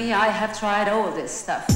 me, I have tried all this stuff.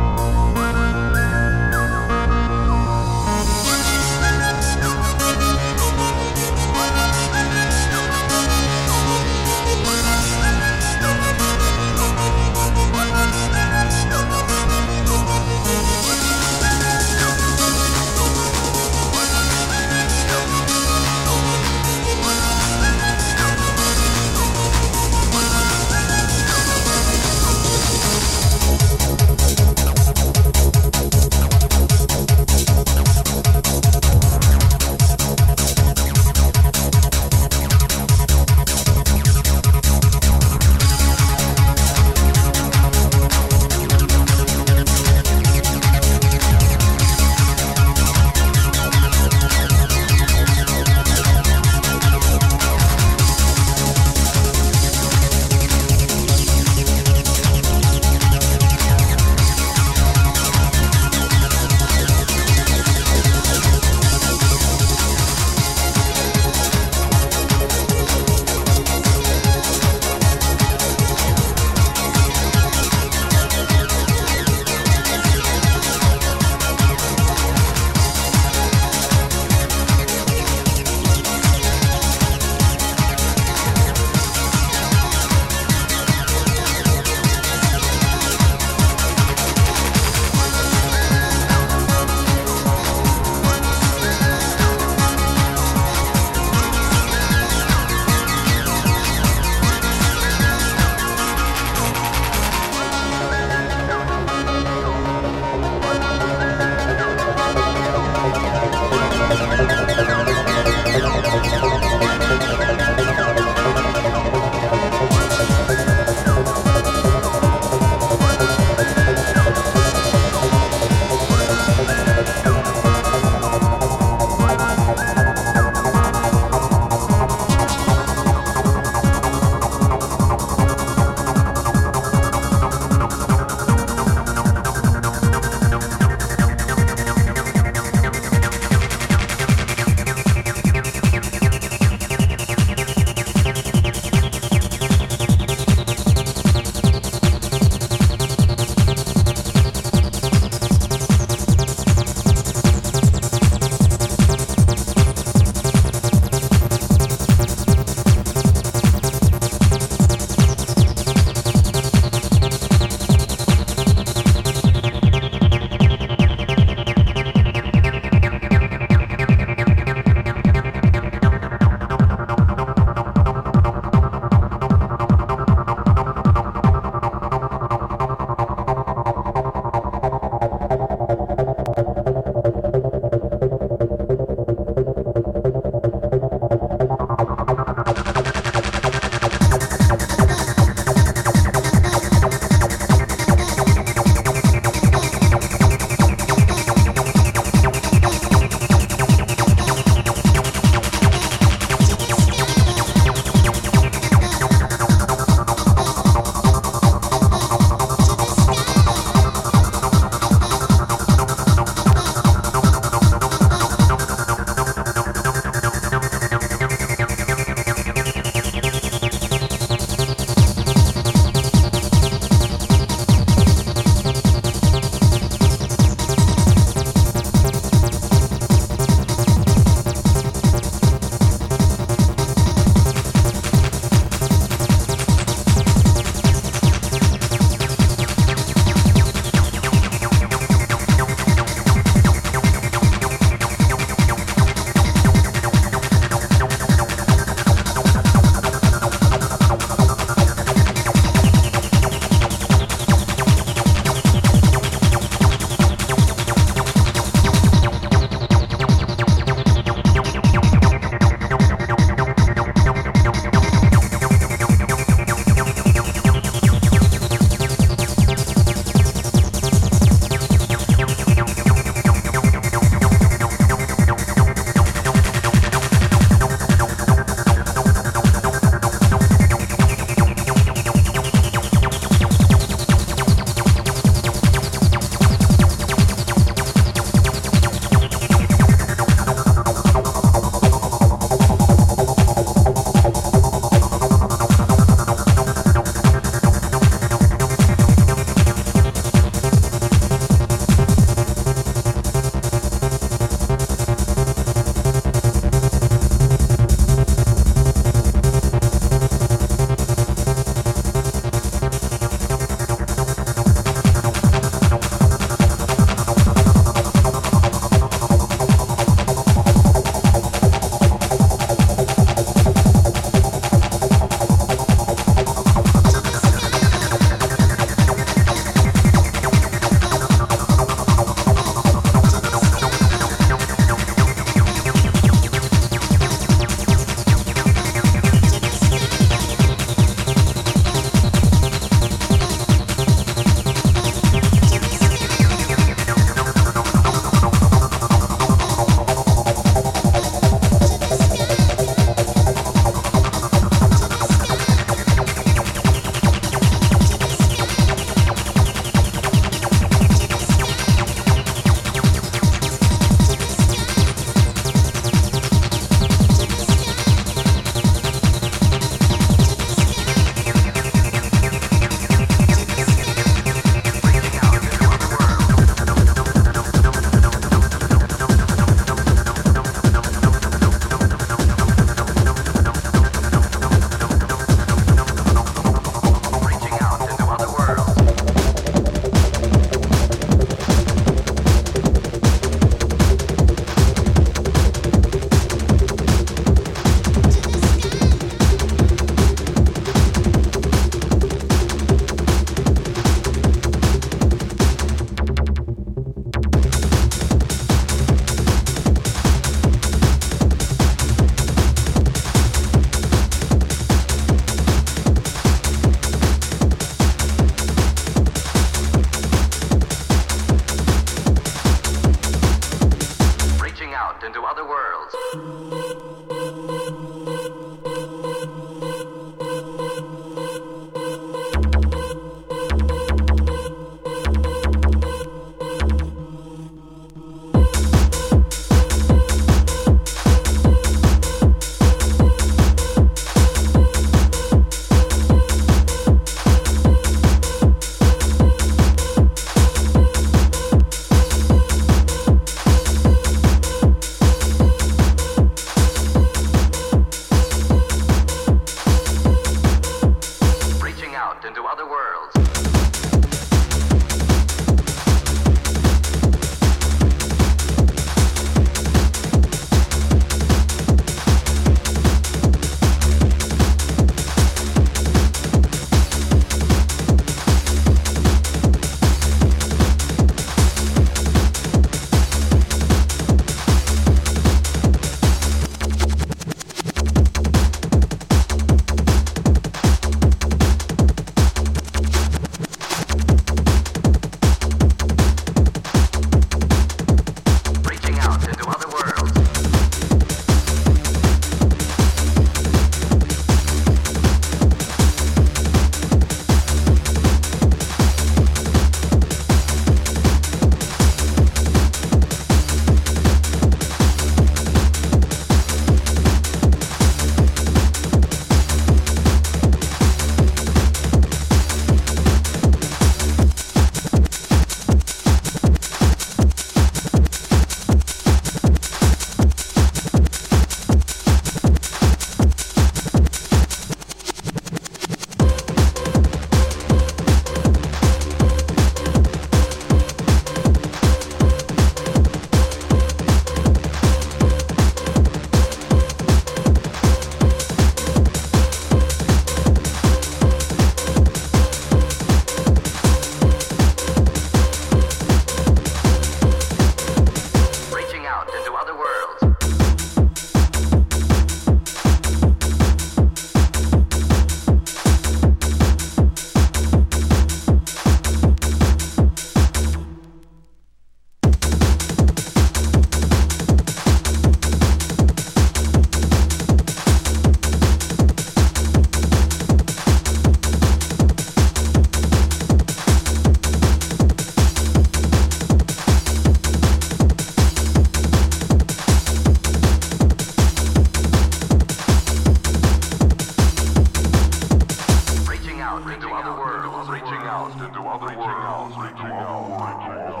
into other worlds, reaching out.